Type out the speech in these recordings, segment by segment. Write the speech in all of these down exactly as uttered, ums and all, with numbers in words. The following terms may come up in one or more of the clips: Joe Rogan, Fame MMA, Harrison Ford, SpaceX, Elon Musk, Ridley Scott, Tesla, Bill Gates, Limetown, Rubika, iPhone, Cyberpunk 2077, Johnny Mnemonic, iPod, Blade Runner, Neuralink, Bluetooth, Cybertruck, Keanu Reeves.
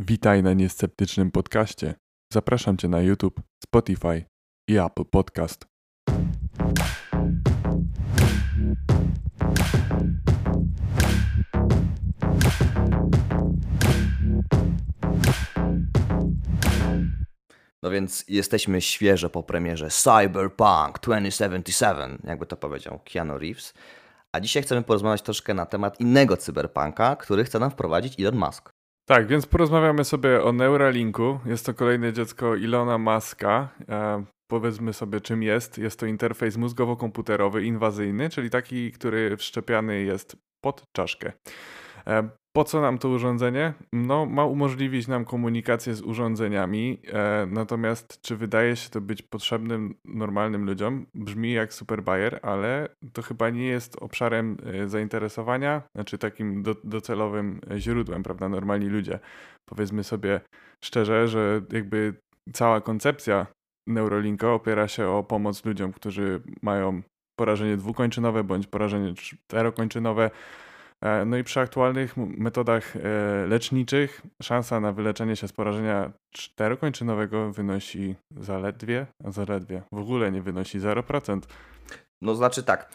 Witaj na niesceptycznym podcaście. Zapraszam Cię na YouTube, Spotify i Apple Podcast. No więc jesteśmy świeżo po premierze Cyberpunk dwa tysiące siedemdziesiąt siedem, jakby to powiedział Keanu Reeves. A dzisiaj chcemy porozmawiać troszkę na temat innego cyberpunka, który chce nam wprowadzić Elon Musk. Tak, więc porozmawiamy sobie o Neuralinku. Jest to kolejne dziecko Elona Muska. E, powiedzmy sobie, czym jest. Jest to interfejs mózgowo-komputerowy inwazyjny, czyli taki, który wszczepiany jest pod czaszkę. E, po co nam to urządzenie? No, ma umożliwić nam komunikację z urządzeniami, e, natomiast czy wydaje się to być potrzebnym normalnym ludziom? Brzmi jak super bajer, ale to chyba nie jest obszarem e, zainteresowania, znaczy takim do, docelowym źródłem, prawda, normalni ludzie. Powiedzmy sobie szczerze, że jakby cała koncepcja Neuralinka opiera się o pomoc ludziom, którzy mają porażenie dwukończynowe bądź porażenie czterokończynowe. No i przy aktualnych metodach leczniczych szansa na wyleczenie się z porażenia czterokończynowego wynosi zaledwie, a zaledwie w ogóle nie wynosi zero procent. No znaczy tak,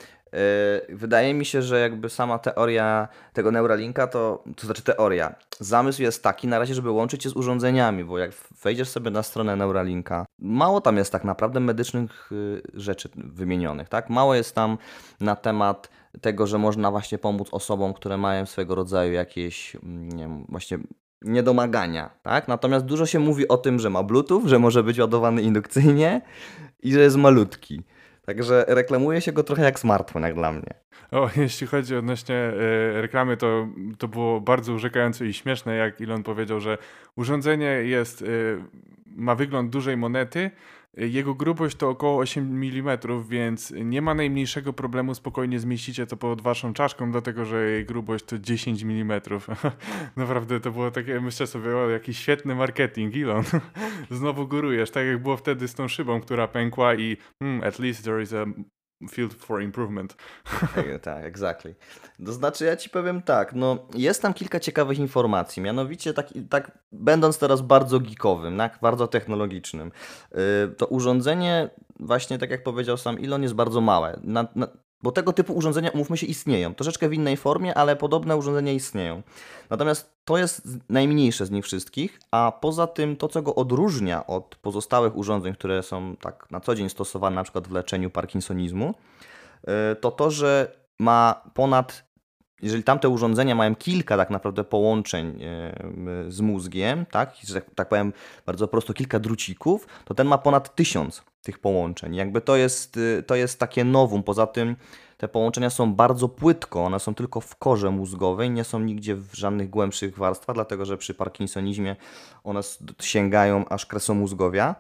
yy, wydaje mi się, że jakby sama teoria tego Neuralinka, to, to znaczy teoria, zamysł jest taki na razie, żeby łączyć się z urządzeniami, bo jak wejdziesz sobie na stronę Neuralinka, mało tam jest tak naprawdę medycznych yy, rzeczy wymienionych, tak? Mało jest tam na temat tego, że można właśnie pomóc osobom, które mają swego rodzaju jakieś, nie wiem, właśnie niedomagania, tak? Natomiast dużo się mówi o tym, że ma Bluetooth, że może być ładowany indukcyjnie i że jest malutki. Także reklamuje się go trochę jak smartfon, jak dla mnie. O, jeśli chodzi odnośnie y, reklamy, to, to było bardzo urzekające i śmieszne, jak Elon powiedział, że urządzenie jest, y, ma wygląd dużej monety, jego grubość to około osiem milimetrów, więc nie ma najmniejszego problemu, spokojnie zmieścicie to pod waszą czaszką, dlatego że jej grubość to dziesięć milimetrów. Naprawdę to było takie, myślę sobie, o, jaki świetny marketing, Elon. Znowu górujesz, tak jak było wtedy z tą szybą, która pękła i hmm, at least there is a field for improvement. Tak, exactly. To znaczy ja ci powiem tak, no jest tam kilka ciekawych informacji, mianowicie tak, tak będąc teraz bardzo geekowym, tak, bardzo technologicznym, to urządzenie właśnie tak jak powiedział sam Elon jest bardzo małe, na, na, bo tego typu urządzenia, umówmy się, istnieją. Troszeczkę w innej formie, ale podobne urządzenia istnieją. Natomiast to jest najmniejsze z nich wszystkich, a poza tym to, co go odróżnia od pozostałych urządzeń, które są tak na co dzień stosowane na przykład w leczeniu parkinsonizmu, to to, że ma ponad, jeżeli tamte urządzenia mają kilka tak naprawdę połączeń z mózgiem, tak, że tak powiem bardzo prosto kilka drucików, to ten ma ponad tysiąc tych połączeń. Jakby to jest, to jest takie nowum. Poza tym te połączenia są bardzo płytko, one są tylko w korze mózgowej, nie są nigdzie w żadnych głębszych warstwach, dlatego że przy parkinsonizmie one sięgają aż kresomózgowia.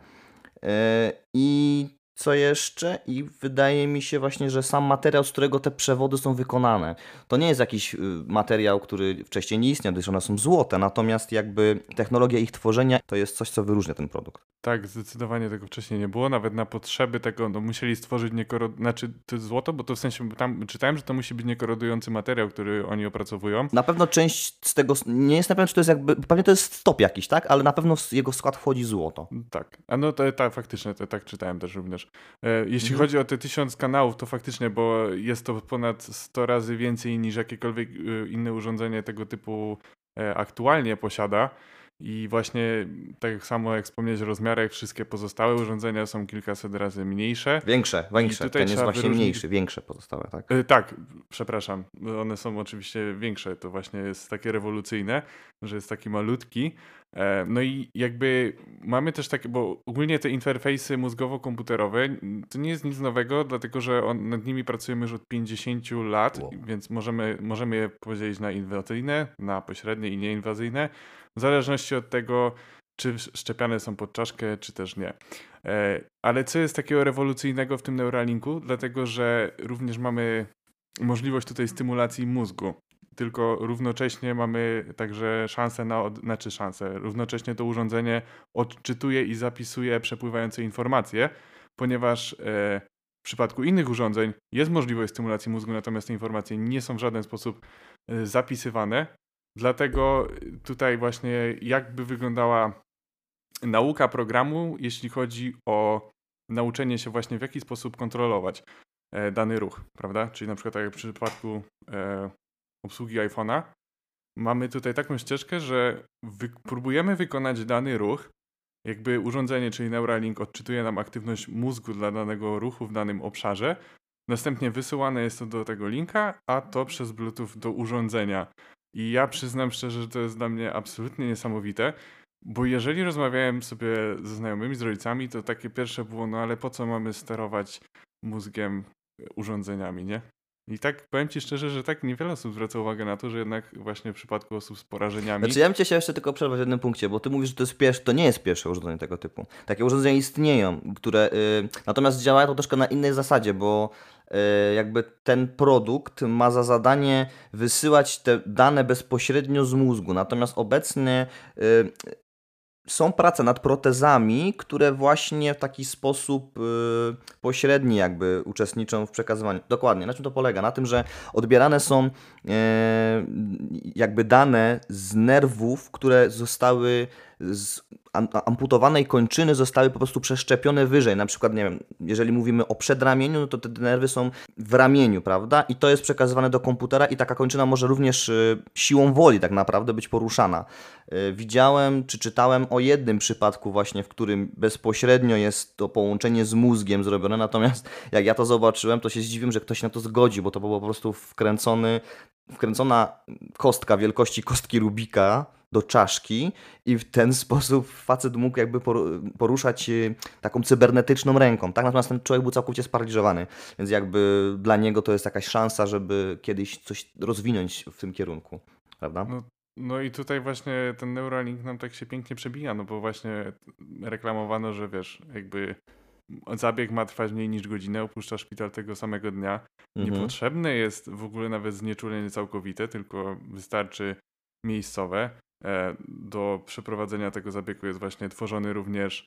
I co jeszcze? I wydaje mi się właśnie, że sam materiał, z którego te przewody są wykonane, to nie jest jakiś materiał, który wcześniej nie istniał, gdyż one są złote, natomiast jakby technologia ich tworzenia to jest coś, co wyróżnia ten produkt. Tak, zdecydowanie tego wcześniej nie było, nawet na potrzeby tego no, musieli stworzyć niekoro... znaczy to złoto, bo to w sensie tam czytałem, że to musi być niekorodujący materiał, który oni opracowują. Na pewno część z tego, nie jest na pewno, czy to jest jakby, pewnie to jest stop jakiś, tak, ale na pewno w jego skład wchodzi złoto. Tak, a no to tak, faktycznie, to, tak czytałem też również. Jeśli chodzi o te tysiąc kanałów, to faktycznie, bo jest to ponad sto razy więcej niż jakiekolwiek inne urządzenie tego typu aktualnie posiada i właśnie tak samo jak wspomnieć o rozmiarach, wszystkie pozostałe urządzenia są kilkaset razy mniejsze. Większe, większe, ten jest właśnie wyróżnić... mniejszy, większe pozostałe, tak? Tak, przepraszam, one są oczywiście większe, to właśnie jest takie rewolucyjne, że jest taki malutki. No i jakby mamy też takie, bo ogólnie te interfejsy mózgowo-komputerowe to nie jest nic nowego, dlatego że on, nad nimi pracujemy już od pięćdziesiąt lat, wow. Więc możemy, możemy je podzielić na inwazyjne, na pośrednie i nieinwazyjne, w zależności od tego, czy szczepiane są pod czaszkę, czy też nie. Ale co jest takiego rewolucyjnego w tym Neuralinku? Dlatego, że również mamy możliwość tutaj stymulacji mózgu. Tylko równocześnie mamy także szansę na, od... znaczy szansę, równocześnie to urządzenie odczytuje i zapisuje przepływające informacje, ponieważ e, w przypadku innych urządzeń jest możliwość stymulacji mózgu, natomiast te informacje nie są w żaden sposób e, zapisywane, Dlatego tutaj właśnie jakby wyglądała nauka programu, jeśli chodzi o nauczenie się właśnie w jaki sposób kontrolować dany ruch, prawda? Czyli na przykład tak jak w przypadku e, obsługi iPhone'a mamy tutaj taką ścieżkę, że wy- próbujemy wykonać dany ruch, jakby urządzenie, czyli Neuralink odczytuje nam aktywność mózgu dla danego ruchu w danym obszarze, następnie wysyłane jest to do tego linka, a to przez Bluetooth do urządzenia. I ja przyznam szczerze, że to jest dla mnie absolutnie niesamowite, bo jeżeli rozmawiałem sobie ze znajomymi, z rodzicami, to takie pierwsze było, no ale po co mamy sterować mózgiem urządzeniami, nie? I tak powiem Ci szczerze, że tak niewiele osób zwraca uwagę na to, że jednak właśnie w przypadku osób z porażeniami... Znaczy ja bym Cię chciał jeszcze tylko przerwać w jednym punkcie, bo Ty mówisz, że to, jest pierwsze, to nie jest pierwsze urządzenie tego typu. Takie urządzenia istnieją, które... Yy, natomiast działa to troszkę na innej zasadzie, bo yy, jakby ten produkt ma za zadanie wysyłać te dane bezpośrednio z mózgu. Natomiast obecnie... Yy, Są prace nad protezami, które właśnie w taki sposób yy, pośredni jakby uczestniczą w przekazywaniu. Dokładnie. Na czym to polega? Na tym, że odbierane są yy, jakby dane z nerwów, które zostały z amputowanej kończyny zostały po prostu przeszczepione wyżej. Na przykład, nie wiem, jeżeli mówimy o przedramieniu, no to te nerwy są w ramieniu, prawda? I to jest przekazywane do komputera i taka kończyna może również siłą woli tak naprawdę być poruszana. Widziałem czy czytałem o jednym przypadku właśnie, w którym bezpośrednio jest to połączenie z mózgiem zrobione, natomiast jak ja to zobaczyłem, to się zdziwiłem, że ktoś na to zgodził, bo to było po prostu wkręcony, wkręcona kostka wielkości kostki Rubika do czaszki i w ten sposób facet mógł jakby poruszać taką cybernetyczną ręką, tak? Natomiast ten człowiek był całkowicie sparaliżowany, więc jakby dla niego to jest jakaś szansa, żeby kiedyś coś rozwinąć w tym kierunku, prawda? No, no i tutaj właśnie ten Neuralink nam tak się pięknie przebija, no bo właśnie reklamowano, że wiesz, jakby zabieg ma trwać mniej niż godzinę, opuszcza szpital tego samego dnia. Mhm. Niepotrzebne jest w ogóle nawet znieczulenie całkowite, tylko wystarczy miejscowe. Do przeprowadzenia tego zabiegu jest właśnie tworzony również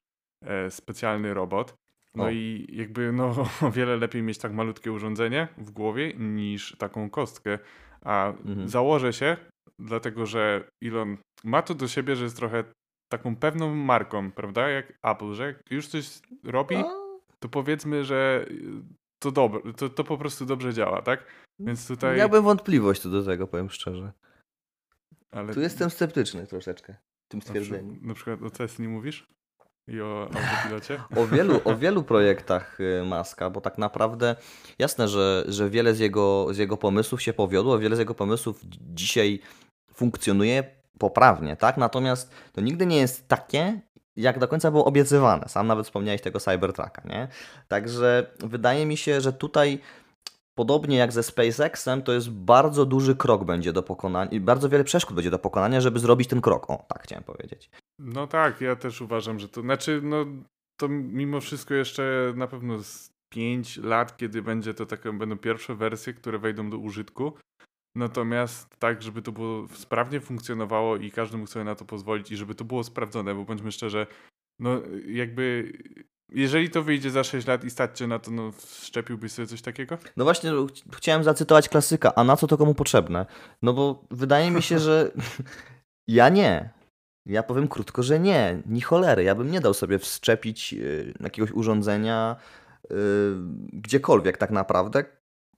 specjalny robot. No o. i jakby no o wiele lepiej mieć tak malutkie urządzenie w głowie niż taką kostkę. A mhm. założę się, dlatego że Elon ma to do siebie, że jest trochę taką pewną marką, prawda? Jak Apple, że jak już coś robi, to powiedzmy, że to, dobre, to, to po prostu dobrze działa, tak? Więc tutaj... Miałbym wątpliwość co do tego, powiem szczerze. Ale... Tu jestem sceptyczny troszeczkę w tym stwierdzeniu. Na przykład o Tesli mówisz? I o autopilocie? o, wielu, o wielu projektach Muska, bo tak naprawdę jasne, że, że wiele z jego, z jego pomysłów się powiodło, wiele z jego pomysłów dzisiaj funkcjonuje poprawnie, tak? Natomiast to nigdy nie jest takie, jak do końca było obiecywane. Sam nawet wspomniałeś tego Cybertrucka, nie? Także wydaje mi się, że tutaj... Podobnie jak ze SpaceXem, to jest bardzo duży krok będzie do pokonania i bardzo wiele przeszkód będzie do pokonania, żeby zrobić ten krok. O, tak chciałem powiedzieć. No tak, ja też uważam, że to... Znaczy, no to mimo wszystko jeszcze na pewno z pięć lat, kiedy będzie to takie, będą pierwsze wersje, które wejdą do użytku. Natomiast tak, żeby to było sprawnie funkcjonowało i każdy mógł sobie na to pozwolić i żeby to było sprawdzone, bo bądźmy szczerzy, no jakby... Jeżeli to wyjdzie za sześć lat i stać cię na to, no wszczepiłbyś sobie coś takiego? No właśnie, ch- chciałem zacytować klasyka, a na co to komu potrzebne? No bo wydaje mi się, że ja nie. Ja powiem krótko, że nie. Ni cholery. Ja bym nie dał sobie wszczepić yy, jakiegoś urządzenia yy, gdziekolwiek tak naprawdę,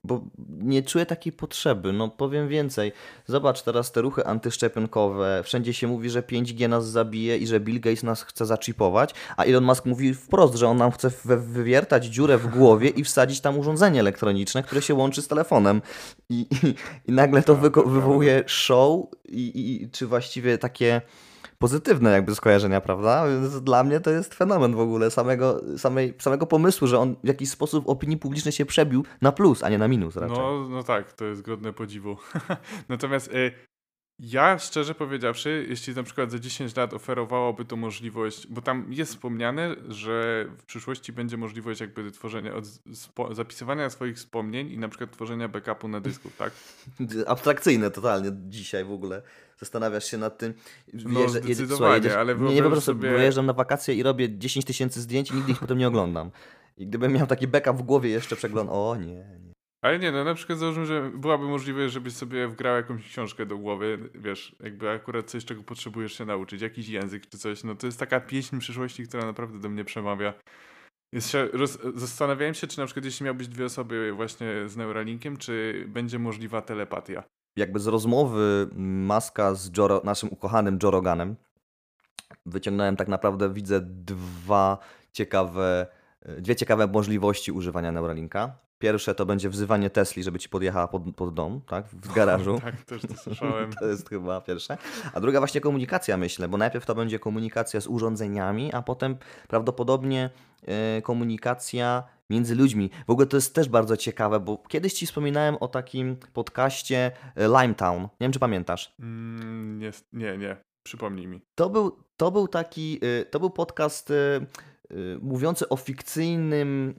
bo nie czuję takiej potrzeby. No powiem więcej. Zobacz teraz te ruchy antyszczepionkowe. Wszędzie się mówi, że pięć G nas zabije i że Bill Gates nas chce zaczipować, a Elon Musk mówi wprost, że on nam chce wywiertać dziurę w głowie i wsadzić tam urządzenie elektroniczne, które się łączy z telefonem. I, i, i nagle to wyko- wywołuje show i, i czy właściwie takie pozytywne jakby skojarzenia, prawda? Więc dla mnie to jest fenomen w ogóle samego, samej, samego pomysłu, że on w jakiś sposób w opinii publicznej się przebił na plus, a nie na minus raczej. No, no tak, to jest godne podziwu. Natomiast y, ja szczerze powiedziawszy, jeśli na przykład za dziesięć lat oferowałoby to możliwość, bo tam jest wspomniane, że w przyszłości będzie możliwość jakby tworzenia, od, spo, zapisywania swoich wspomnień i na przykład tworzenia backupu na dysku, tak? Abstrakcyjne totalnie dzisiaj w ogóle. Zastanawiasz się nad tym. No jeżdż, zdecydowanie, jedziesz, ale wyobraź nie, nie po prostu sobie... Wyjeżdżam na wakacje i robię dziesięć tysięcy zdjęć i nigdy ich potem nie oglądam. I gdybym miał taki backup w głowie jeszcze przegląd... O nie, nie. Ale nie, no na przykład załóżmy, że byłaby możliwość, żebyś sobie wgrał jakąś książkę do głowy, wiesz, jakby akurat coś, czego potrzebujesz się nauczyć, jakiś język czy coś, no to jest taka pieśń przyszłości, która naprawdę do mnie przemawia. Jest się, roz, zastanawiałem się, czy na przykład jeśli miałbyś dwie osoby właśnie z Neuralinkiem, czy będzie możliwa telepatia. Jakby z rozmowy Muska z Joe, naszym ukochanym Joe Roganem wyciągnąłem tak naprawdę, widzę dwa ciekawe, dwie ciekawe możliwości używania Neuralinka. Pierwsze to będzie wzywanie Tesli, żeby ci podjechała pod, pod dom, tak? W garażu. Tak, też to słyszałem. To jest chyba pierwsze. A druga właśnie komunikacja, myślę, bo najpierw to będzie komunikacja z urządzeniami, a potem prawdopodobnie y, komunikacja między ludźmi. W ogóle to jest też bardzo ciekawe, bo kiedyś ci wspominałem o takim podcaście Limetown. Nie wiem, czy pamiętasz. Mm, nie, nie, nie. Przypomnij mi. To był, to był taki, y, to był podcast... Y, mówiący o fikcyjnym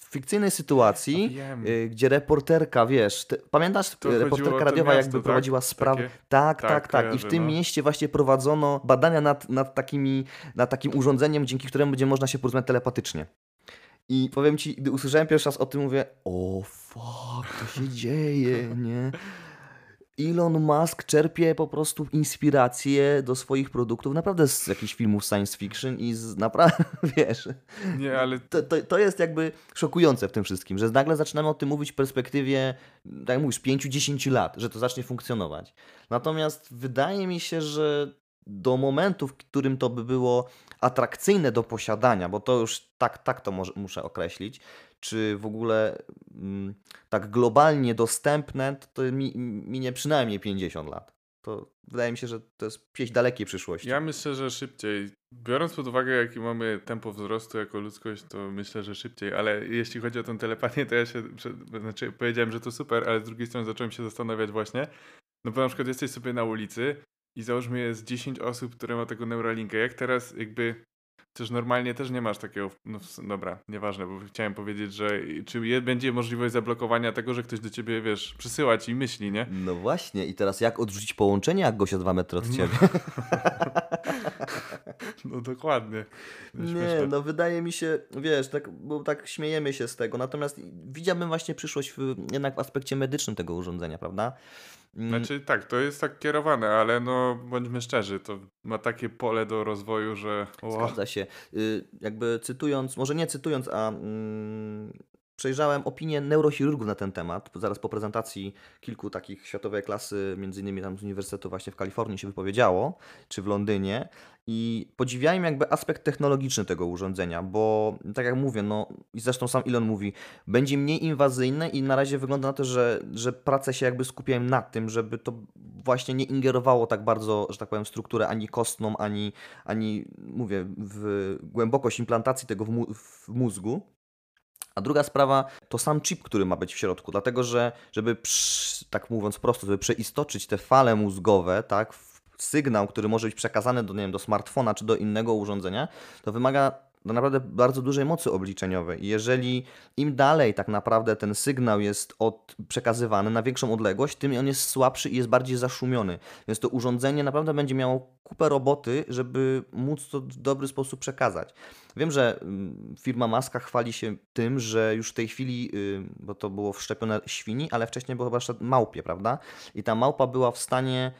fikcyjnej sytuacji, wiem. Gdzie reporterka, wiesz, ty, pamiętasz, to reporterka radiowa miasto, jakby tak? prowadziła sprawę. Tak, tak, tak. tak. Kojarzy, I w tym no. mieście właśnie prowadzono badania nad, nad, takimi, nad takim urządzeniem, dzięki któremu będzie można się porozmawiać telepatycznie. I powiem ci, gdy usłyszałem pierwszy raz o tym, mówię, o fuck, to się dzieje, nie? Elon Musk czerpie po prostu inspirację do swoich produktów naprawdę z jakichś filmów science fiction i z naprawdę, wiesz, nie, ale... to, to, to jest jakby szokujące w tym wszystkim, że nagle zaczynamy o tym mówić w perspektywie, tak jak mówisz, pięciu do dziesięciu lat, że to zacznie funkcjonować. Natomiast wydaje mi się, że do momentu, w którym to by było atrakcyjne do posiadania, bo to już tak, tak to może, muszę określić, czy w ogóle m, tak globalnie dostępne, to, to mi, minie przynajmniej pięćdziesiąt lat. To wydaje mi się, że to jest pieśń dalekiej przyszłości. Ja myślę, że szybciej. Biorąc pod uwagę, jakie mamy tempo wzrostu jako ludzkość, to myślę, że szybciej. Ale jeśli chodzi o tę telepatię, to ja się znaczy, powiedziałem, że to super, ale z drugiej strony zacząłem się zastanawiać właśnie, no bo na przykład jesteś sobie na ulicy i załóżmy jest dziesięć osób, które ma tego Neuralinka. Jak teraz jakby... Też normalnie też nie masz takiego... No dobra, nieważne, bo chciałem powiedzieć, że czy je, będzie możliwość zablokowania tego, że ktoś do ciebie, wiesz, przysyła ci myśli, nie? No właśnie. I teraz jak odrzucić połączenie, jak gościa dwa metry od ciebie? No, no dokładnie. Wiesz, nie, myślę. No wydaje mi się, wiesz, tak, bo tak śmiejemy się z tego. Natomiast widziałbym właśnie przyszłość w, jednak w aspekcie medycznym tego urządzenia, prawda? Znaczy tak, to jest tak kierowane, ale no bądźmy szczerzy, to ma takie pole do rozwoju, że... O. Zgadza się. Y, jakby cytując, może nie cytując, a y, przejrzałem opinię neurochirurgów na ten temat. Zaraz po prezentacji kilku takich światowej klasy, między innymi tam z uniwersytetu właśnie w Kalifornii się wypowiedziało, czy w Londynie. I podziwiałem jakby aspekt technologiczny tego urządzenia, bo tak jak mówię, no i zresztą sam Elon mówi, będzie mniej inwazyjne i na razie wygląda na to, że, że prace się jakby skupiają na tym, żeby to właśnie nie ingerowało tak bardzo, że tak powiem, w strukturę ani kostną, ani, ani mówię, w głębokość implantacji tego w, mu- w mózgu. A druga sprawa to sam chip, który ma być w środku, dlatego że, żeby, psz, tak mówiąc prosto, żeby przeistoczyć te fale mózgowe, tak, sygnał, który może być przekazany do, nie wiem, do smartfona czy do innego urządzenia, to wymaga naprawdę bardzo dużej mocy obliczeniowej. Jeżeli im dalej tak naprawdę ten sygnał jest od, przekazywany na większą odległość, tym on jest słabszy i jest bardziej zaszumiony. Więc to urządzenie naprawdę będzie miało kupę roboty, żeby móc to w dobry sposób przekazać. Wiem, że firma Muska chwali się tym, że już w tej chwili, bo to było wszczepione świni, ale wcześniej było chyba małpie, prawda? I ta małpa była w stanie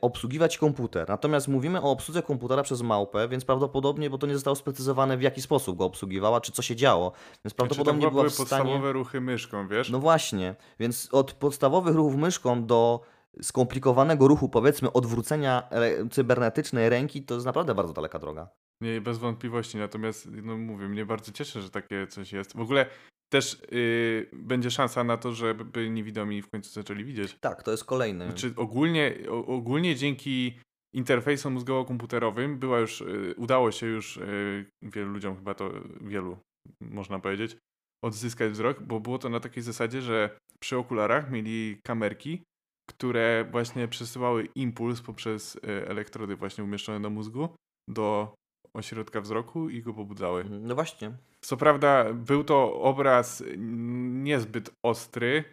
obsługiwać komputer. Natomiast mówimy o obsłudze komputera przez małpę, więc prawdopodobnie, bo to nie zostało sprecyzowane, w jaki sposób go obsługiwała, czy co się działo. Więc prawdopodobnie była w stanie... podstawowe ruchy myszką, wiesz? No właśnie. Więc od podstawowych ruchów myszką do skomplikowanego ruchu, powiedzmy, odwrócenia cybernetycznej ręki, to jest naprawdę bardzo daleka droga. Nie, bez wątpliwości. Natomiast, no mówię, mnie bardzo cieszy, że takie coś jest. W ogóle też yy, będzie szansa na to, żeby niewidomi w końcu zaczęli widzieć. Tak, to jest kolejny. Znaczy ogólnie, o, ogólnie dzięki interfejsom mózgowo-komputerowym była już, yy, udało się już yy, wielu ludziom chyba to, wielu można powiedzieć, odzyskać wzrok, bo było to na takiej zasadzie, że przy okularach mieli kamerki, które właśnie przesyłały impuls poprzez yy, elektrody właśnie umieszczone do mózgu, do ośrodka wzroku i go pobudzały. No właśnie. Co prawda był to obraz niezbyt ostry,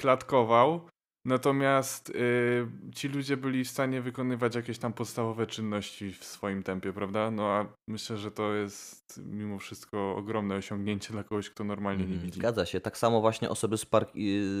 klatkował, Natomiast y, ci ludzie byli w stanie wykonywać jakieś tam podstawowe czynności w swoim tempie, prawda? No a myślę, że to jest mimo wszystko ogromne osiągnięcie dla kogoś, kto normalnie nie widzi. Zgadza się. Tak samo właśnie osoby z, park-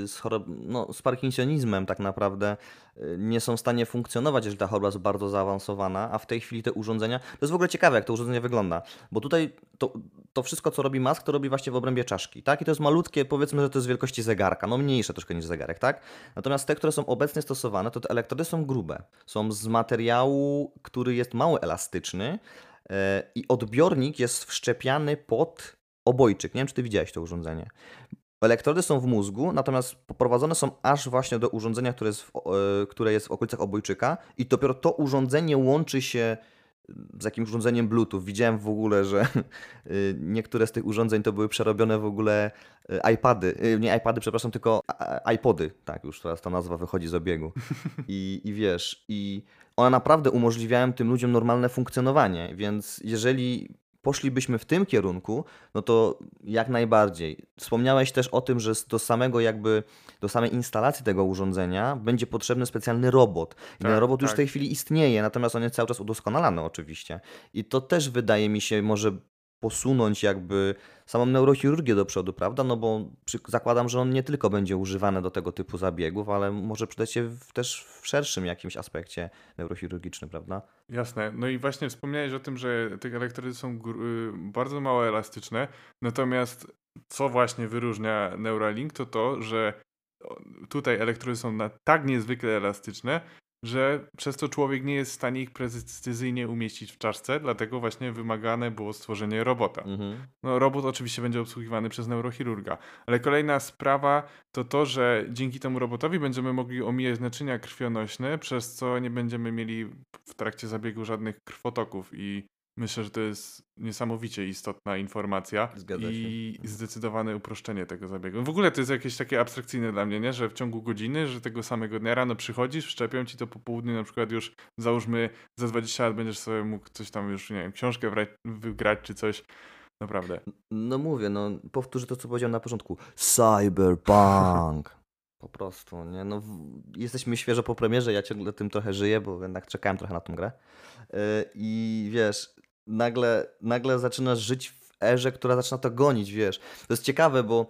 z, chorob- no, z parkinsonizmem tak naprawdę y, nie są w stanie funkcjonować, jeżeli ta choroba jest bardzo zaawansowana, a w tej chwili te urządzenia... To jest w ogóle ciekawe, jak to urządzenie wygląda, bo tutaj to, to wszystko, co robi Musk, to robi właśnie w obrębie czaszki, tak? I to jest malutkie, powiedzmy, że to jest wielkości zegarka, no mniejsze troszkę niż zegarek, tak? Natomiast Natomiast te, które są obecnie stosowane, to te elektrody są grube. Są z materiału, który jest mało elastyczny yy, i odbiornik jest wszczepiany pod obojczyk. Nie wiem, czy ty widziałeś to urządzenie. Elektrody są w mózgu, natomiast poprowadzone są aż właśnie do urządzenia, które jest w, yy, które jest w okolicach obojczyka i dopiero to urządzenie łączy się z jakimś urządzeniem Bluetooth. Widziałem w ogóle, że niektóre z tych urządzeń to były przerobione w ogóle iPady, nie iPady, przepraszam, tylko iPody, tak już teraz ta nazwa wychodzi z obiegu. I, i wiesz, i one naprawdę umożliwiają tym ludziom normalne funkcjonowanie, więc jeżeli poszlibyśmy w tym kierunku, no to jak najbardziej. Wspomniałeś też o tym, że do samego jakby, do samej instalacji tego urządzenia będzie potrzebny specjalny robot. I tak, ten robot tak. już w tej chwili istnieje, natomiast on jest cały czas udoskonalany oczywiście. I to też wydaje mi się może posunąć jakby samą neurochirurgię do przodu, prawda? No bo przy, zakładam, że on nie tylko będzie używany do tego typu zabiegów, ale może przydać się w, też w szerszym jakimś aspekcie neurochirurgicznym, prawda? Jasne. No i właśnie wspomniałeś o tym, że te elektrody są gr- bardzo mało elastyczne, natomiast co właśnie wyróżnia Neuralink, to to, że tutaj elektrody są na tak niezwykle elastyczne, że przez to człowiek nie jest w stanie ich precyzyjnie umieścić w czaszce, dlatego właśnie wymagane było stworzenie robota. Mhm. No, robot oczywiście będzie obsługiwany przez neurochirurga. Ale kolejna sprawa to to, że dzięki temu robotowi będziemy mogli omijać naczynia krwionośne, przez co nie będziemy mieli w trakcie zabiegu żadnych krwotoków i myślę, że to jest niesamowicie istotna informacja. Zgadza i się. Zdecydowane uproszczenie tego zabiegu. W ogóle to jest jakieś takie abstrakcyjne dla mnie, nie? Że w ciągu godziny, że tego samego dnia rano przychodzisz, wszczepią ci to po południu, na przykład już załóżmy za dwadzieścia lat będziesz sobie mógł coś tam już, nie wiem, książkę wygrać czy coś. Naprawdę. No mówię, no powtórzę to, co powiedziałem na początku. Cyberpunk. Po prostu, nie? No, jesteśmy świeżo po premierze, ja ciągle tym trochę żyję, bo jednak czekałem trochę na tą grę. Yy, I wiesz, nagle, nagle zaczynasz żyć w erze, która zaczyna to gonić, wiesz. To jest ciekawe, bo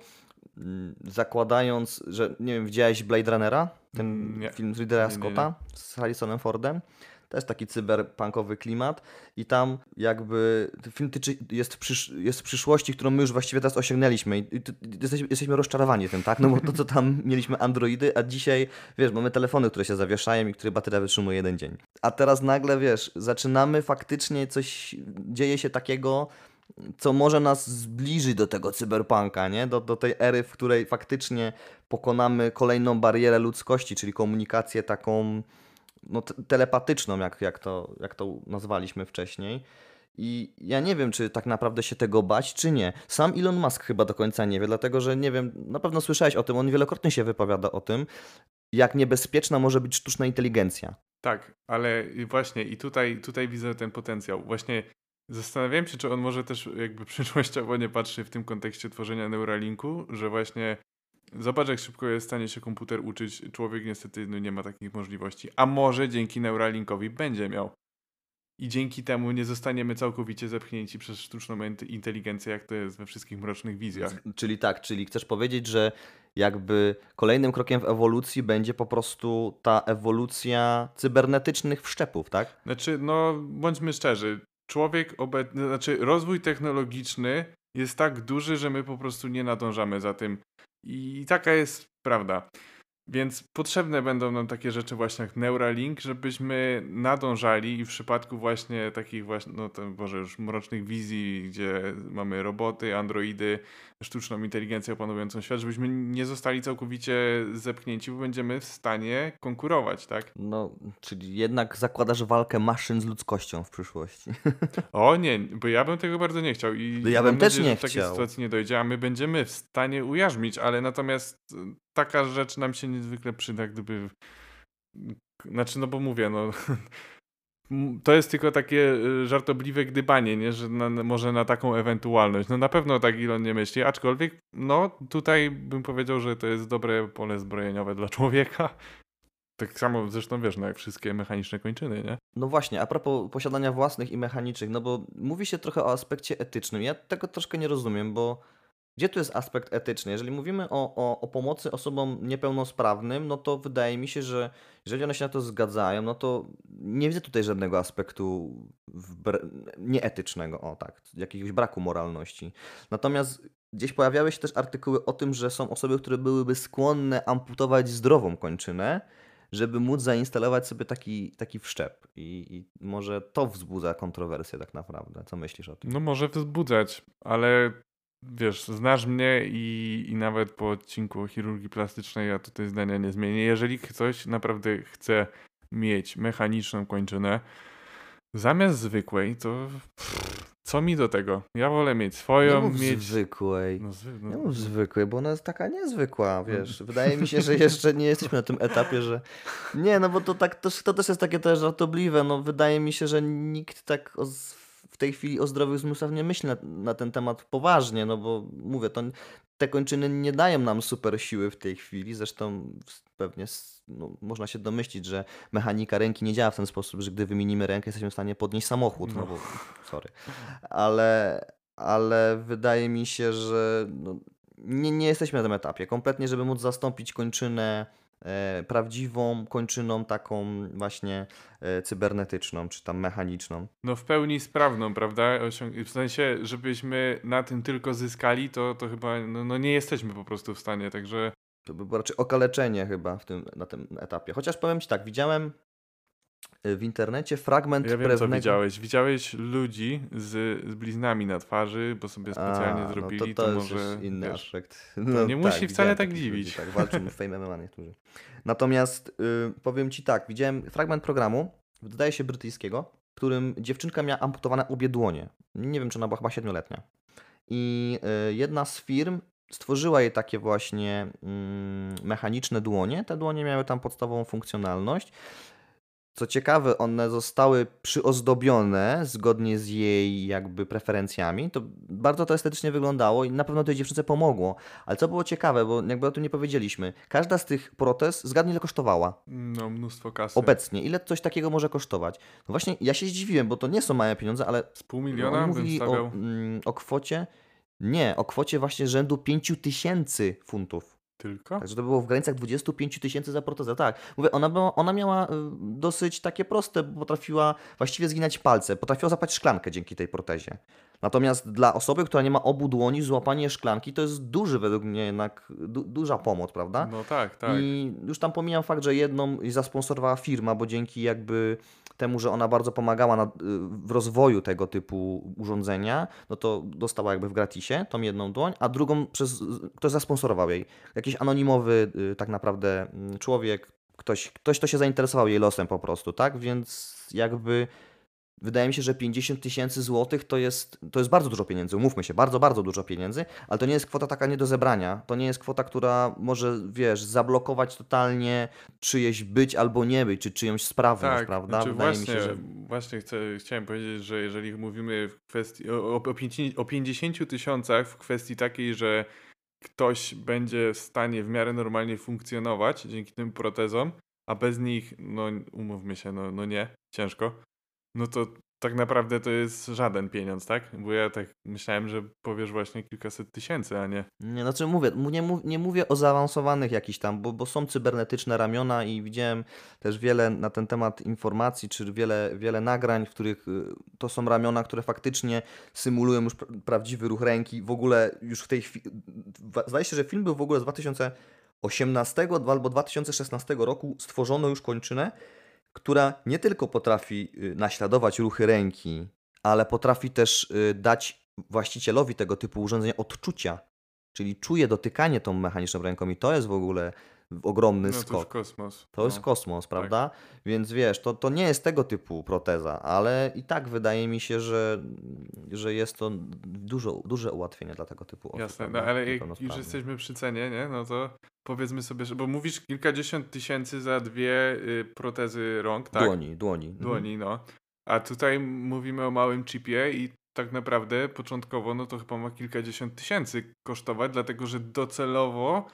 mm, zakładając, że nie wiem, widziałeś Blade Runnera? Ten nie. film Ridleya Scotta z Harrisonem Fordem. Też taki cyberpunkowy klimat i tam jakby film tyczy, jest, w przysz, jest w przyszłości, którą my już właściwie teraz osiągnęliśmy i jesteśmy, jesteśmy rozczarowani tym, tak? No bo to, co tam mieliśmy androidy, a dzisiaj, wiesz, mamy telefony, które się zawieszają i które bateria wytrzymuje jeden dzień. A teraz nagle, wiesz, zaczynamy faktycznie coś, dzieje się takiego, co może nas zbliżyć do tego cyberpunka, nie? Do, do tej ery, w której faktycznie pokonamy kolejną barierę ludzkości, czyli komunikację taką no, telepatyczną, jak, jak, to, jak to nazwaliśmy wcześniej. I ja nie wiem, czy tak naprawdę się tego bać, czy nie. Sam Elon Musk chyba do końca nie wie, dlatego że nie wiem, na pewno słyszałeś o tym, on wielokrotnie się wypowiada o tym, jak niebezpieczna może być sztuczna inteligencja. Tak, ale właśnie i tutaj, tutaj widzę ten potencjał. Właśnie zastanawiałem się, czy on może też jakby przyszłościowo nie patrzy w tym kontekście tworzenia Neuralinku, że właśnie zobacz, jak szybko jest w stanie się komputer uczyć. Człowiek niestety no, nie ma takich możliwości. A może dzięki Neuralinkowi będzie miał. I dzięki temu nie zostaniemy całkowicie zepchnięci przez sztuczną inteligencję, jak to jest we wszystkich mrocznych wizjach. Czyli tak, czyli chcesz powiedzieć, że jakby kolejnym krokiem w ewolucji będzie po prostu ta ewolucja cybernetycznych wszczepów, tak? Znaczy, no bądźmy szczerzy. Człowiek, obe- znaczy rozwój technologiczny jest tak duży, że my po prostu nie nadążamy za tym. I taka jest prawda. Więc potrzebne będą nam takie rzeczy właśnie jak Neuralink, żebyśmy nadążali i w przypadku właśnie takich właśnie, no to Boże, już mrocznych wizji, gdzie mamy roboty, androidy, sztuczną inteligencję opanującą świat, żebyśmy nie zostali całkowicie zepchnięci, bo będziemy w stanie konkurować, tak? No, czyli jednak zakładasz walkę maszyn z ludzkością w przyszłości. O nie, bo ja bym tego bardzo nie chciał. I ja bym też nie chciał. Takiej sytuacji nie dojdzie, a my będziemy w stanie ujarzmić, ale natomiast taka rzecz nam się niezwykle przyda, gdyby... Znaczy, no bo mówię, no... To jest tylko takie żartobliwe gdybanie, nie? Że na, może na taką ewentualność. No na pewno tak Elon nie myśli, aczkolwiek no tutaj bym powiedział, że to jest dobre pole zbrojeniowe dla człowieka. Tak samo zresztą wiesz, no jak wszystkie mechaniczne kończyny, nie? No właśnie, a propos posiadania własnych i mechanicznych, no bo mówi się trochę o aspekcie etycznym. Ja tego troszkę nie rozumiem, bo gdzie tu jest aspekt etyczny? Jeżeli mówimy o, o, o pomocy osobom niepełnosprawnym, no to wydaje mi się, że jeżeli one się na to zgadzają, no to nie widzę tutaj żadnego aspektu wbra- nieetycznego, o tak, jakiegoś braku moralności. Natomiast gdzieś pojawiały się też artykuły o tym, że są osoby, które byłyby skłonne amputować zdrową kończynę, żeby móc zainstalować sobie taki, taki wszczep. I, I może to wzbudza kontrowersję tak naprawdę. Co myślisz o tym? No może wzbudzać, ale wiesz, znasz mnie i, i nawet po odcinku o chirurgii plastycznej ja tutaj zdania nie zmienię. Jeżeli ktoś naprawdę chce mieć mechaniczną kończynę zamiast zwykłej, to pff, co mi do tego? Ja wolę mieć swoją, nie mów mieć... zwykłej. No, zwy... no. Nie mów zwykłej, bo ona jest taka niezwykła, wiesz. Wydaje mi się, że jeszcze nie jesteśmy na tym etapie, że... Nie, no bo to tak to, to też jest takie też żartobliwe. No wydaje mi się, że nikt tak... O... w tej chwili o zdrowych zmysłach nie myśli na, na ten temat poważnie, no bo mówię, to, te kończyny nie dają nam super siły w tej chwili, zresztą pewnie no, można się domyślić, że mechanika ręki nie działa w ten sposób, że gdy wymienimy rękę, jesteśmy w stanie podnieść samochód, no, no bo sorry, ale, ale wydaje mi się, że no, nie, nie jesteśmy na tym etapie kompletnie, żeby móc zastąpić kończynę e, prawdziwą kończyną taką właśnie cybernetyczną, czy tam mechaniczną. No w pełni sprawną, prawda? W sensie, żebyśmy na tym tylko zyskali, to, to chyba no, no nie jesteśmy po prostu w stanie, także... To by było raczej okaleczenie chyba w tym, na tym etapie. Chociaż powiem ci tak, widziałem w internecie fragment... Ja wiem, pewnego... co widziałeś. Widziałeś ludzi z, z bliznami na twarzy, bo sobie specjalnie A, zrobili, no to, to, to może... Jest inny wiesz, aspekt. No to nie tak, musi wcale tak dziwić. Ludzi, tak, walczymy w Fame M M A niektórzy. Natomiast y, powiem ci tak, widziałem fragment programu, wydaje się brytyjskiego, w którym dziewczynka miała amputowane obie dłonie. Nie wiem, czy ona była chyba siedmioletnia. I y, jedna z firm stworzyła jej takie właśnie y, mechaniczne dłonie. Te dłonie miały tam podstawową funkcjonalność. Co ciekawe, one zostały przyozdobione zgodnie z jej jakby preferencjami. To bardzo to estetycznie wyglądało i na pewno tej dziewczynce pomogło. Ale co było ciekawe, bo jakby o tym nie powiedzieliśmy, każda z tych protez, zgadnij ile kosztowała. No, mnóstwo kasy. Obecnie. Ile coś takiego może kosztować? No właśnie, ja się zdziwiłem, bo to nie są małe pieniądze, ale... Z pół miliona bym stawiał. O, mm, o kwocie... Nie, o kwocie właśnie rzędu pięć tysięcy funtów. Tylko? Także to było w granicach dwadzieścia pięć tysięcy za protezę, tak. Mówię, ona, była, ona miała dosyć takie proste, bo potrafiła właściwie zginać palce, potrafiła złapać szklankę dzięki tej protezie. Natomiast dla osoby, która nie ma obu dłoni, złapanie szklanki to jest duży według mnie jednak, du, duża pomoc, prawda? No tak, tak. I już tam pomijam fakt, że jedną zasponsorowała firma, bo dzięki jakby temu, że ona bardzo pomagała na, w rozwoju tego typu urządzenia, no to dostała jakby w gratisie tą jedną dłoń, a drugą przez, ktoś zasponsorował jej. Jakiś anonimowy tak naprawdę człowiek, ktoś, ktoś kto się zainteresował jej losem po prostu, tak? Więc jakby... Wydaje mi się, że pięćdziesiąt tysięcy złotych to jest, to jest bardzo dużo pieniędzy, umówmy się, bardzo, bardzo dużo pieniędzy, ale to nie jest kwota taka nie do zebrania, to nie jest kwota, która może, wiesz, zablokować totalnie czyjeś być albo nie być, czy czyjąś sprawność, tak, prawda? Znaczy Wydaje właśnie, mi się, że... właśnie chcę, chciałem powiedzieć, że jeżeli mówimy w kwestii, o, o pięćdziesięciu tysiącach w kwestii takiej, że ktoś będzie w stanie w miarę normalnie funkcjonować dzięki tym protezom, a bez nich, no umówmy się, no, no nie, ciężko. No to tak naprawdę to jest żaden pieniądz, tak? Bo ja tak myślałem, że powiesz właśnie kilkaset tysięcy, a nie... Nie, znaczy mówię, nie, mów, nie mówię o zaawansowanych jakichś tam, bo, bo są cybernetyczne ramiona i widziałem też wiele na ten temat informacji, czy wiele, wiele nagrań, w których to są ramiona, które faktycznie symulują już pra- prawdziwy ruch ręki. W ogóle już w tej chwili... Zdaje się, że film był w ogóle z dwa tysiące osiemnastego albo dwa tysiące szesnastego roku, stworzono już kończynę, która nie tylko potrafi naśladować ruchy ręki, ale potrafi też dać właścicielowi tego typu urządzenia odczucia, czyli czuje dotykanie tą mechaniczną ręką i to jest w ogóle ogromny no, skok. To jest kosmos. To no. jest kosmos, prawda? Tak. Więc wiesz, to, to nie jest tego typu proteza, ale i tak wydaje mi się, że, że jest to dużo, duże ułatwienie dla tego typu osób. Jasne, no, ale jak już jesteśmy przy cenie, nie? No to powiedzmy sobie, bo mówisz kilkadziesiąt tysięcy za dwie y, protezy rąk, tak? Dłoni, dłoni. Dłoni, mhm. no. A tutaj mówimy o małym chipie i tak naprawdę początkowo no to chyba ma kilkadziesiąt tysięcy kosztować, dlatego że docelowo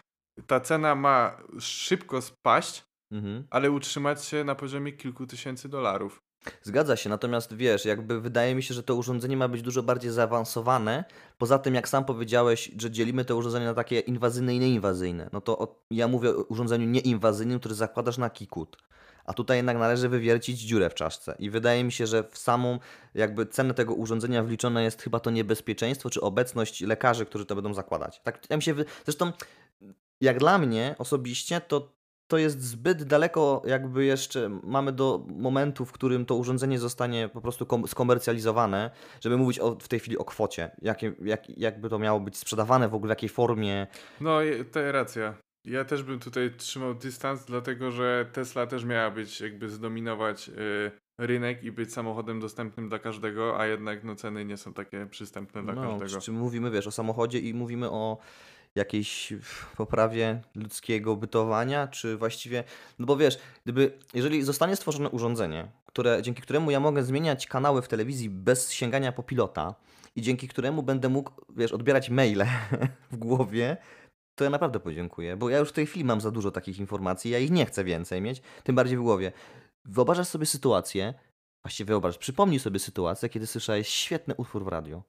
ta cena ma szybko spaść, mhm. ale utrzymać się na poziomie kilku tysięcy dolarów. Zgadza się, natomiast wiesz, jakby wydaje mi się, że to urządzenie ma być dużo bardziej zaawansowane. Poza tym, jak sam powiedziałeś, że dzielimy to urządzenie na takie inwazyjne i nieinwazyjne, no to o, ja mówię o urządzeniu nieinwazyjnym, który zakładasz na kikut. A tutaj jednak należy wywiercić dziurę w czaszce. I wydaje mi się, że w samą jakby cenę tego urządzenia wliczone jest chyba to niebezpieczeństwo, czy obecność lekarzy, którzy to będą zakładać. Tak, ja mi się wy... Zresztą jak dla mnie osobiście, to to jest zbyt daleko, jakby jeszcze mamy do momentu, w którym to urządzenie zostanie po prostu kom- skomercjalizowane, żeby mówić o, w tej chwili o kwocie. Jakie, jak, jakby to miało być sprzedawane, w ogóle w jakiej formie. No, to racja. Ja też bym tutaj trzymał dystans, dlatego że Tesla też miała być, jakby zdominować yy, rynek i być samochodem dostępnym dla każdego, a jednak no, ceny nie są takie przystępne dla no, każdego. No, czy mówimy, wiesz, o samochodzie i mówimy o jakiejś poprawie ludzkiego bytowania, czy właściwie, no bo wiesz, gdyby, jeżeli zostanie stworzone urządzenie, które, dzięki któremu ja mogę zmieniać kanały w telewizji bez sięgania po pilota i dzięki któremu będę mógł, wiesz, odbierać maile w głowie, to ja naprawdę podziękuję, bo ja już w tej chwili mam za dużo takich informacji, ja ich nie chcę więcej mieć, tym bardziej w głowie. Wyobrażasz sobie sytuację, właściwie wyobraź, przypomnij sobie sytuację, kiedy słyszałeś świetny utwór w radiu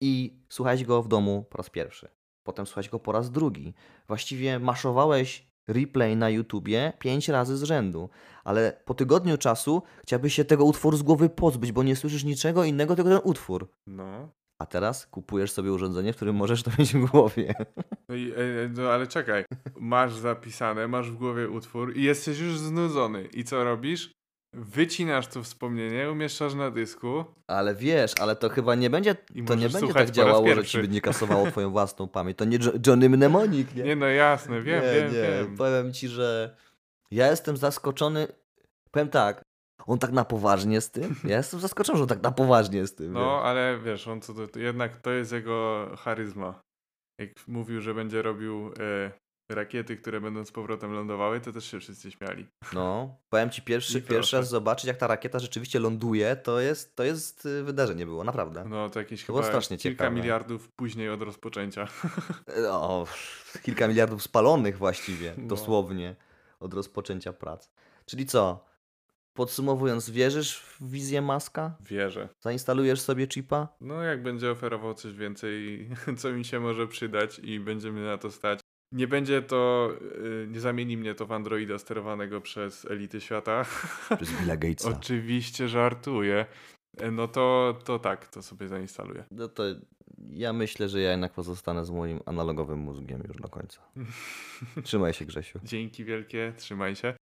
i słuchałeś go w domu po raz pierwszy. Potem słuchałeś go po raz drugi. Właściwie maszowałeś replay na YouTubie pięć razy z rzędu, ale po tygodniu czasu chciałbyś się tego utworu z głowy pozbyć, bo nie słyszysz niczego innego, tylko ten utwór. No. A teraz kupujesz sobie urządzenie, w którym możesz to mieć w głowie. No, i, no ale czekaj, masz zapisane, masz w głowie utwór i jesteś już znudzony. I co robisz? Wycinasz to wspomnienie, umieszczasz na dysku. Ale wiesz, ale to chyba nie będzie, I to nie będzie tak działało, że ci by nie kasowało twoją własną pamięć. To nie Johnny Mnemonic, nie? Nie, no jasne, wiem, nie, wiem, nie. wiem. Powiem ci, że ja jestem zaskoczony, powiem tak, on tak na poważnie z tym? Ja jestem zaskoczony, że on tak na poważnie z tym. No, wiesz. ale wiesz, on co to, jednak to jest jego charyzma. Jak mówił, że będzie robił... Y- rakiety, które będą z powrotem lądowały, to też się wszyscy śmiali. No, powiem ci, pierwszy, pierwszy raz zobaczyć, jak ta rakieta rzeczywiście ląduje, to jest, to jest wydarzenie było, naprawdę. No, to jakieś to chyba było strasznie kilka ciekawe. Miliardów później od rozpoczęcia. No, kilka miliardów spalonych właściwie, no. dosłownie, od rozpoczęcia prac. Czyli co? Podsumowując, wierzysz w wizję Muska? Wierzę. Zainstalujesz sobie chipa? No, jak będzie oferował coś więcej, co mi się może przydać i będziemy na to stać. Nie będzie to, nie zamieni mnie to w androida sterowanego przez elity świata. Przez Billa Gatesa. Oczywiście żartuję. No to, to tak, to sobie zainstaluję. No to ja myślę, że ja jednak pozostanę z moim analogowym mózgiem już do końca. Trzymaj się, Grzesiu. Dzięki wielkie, trzymaj się.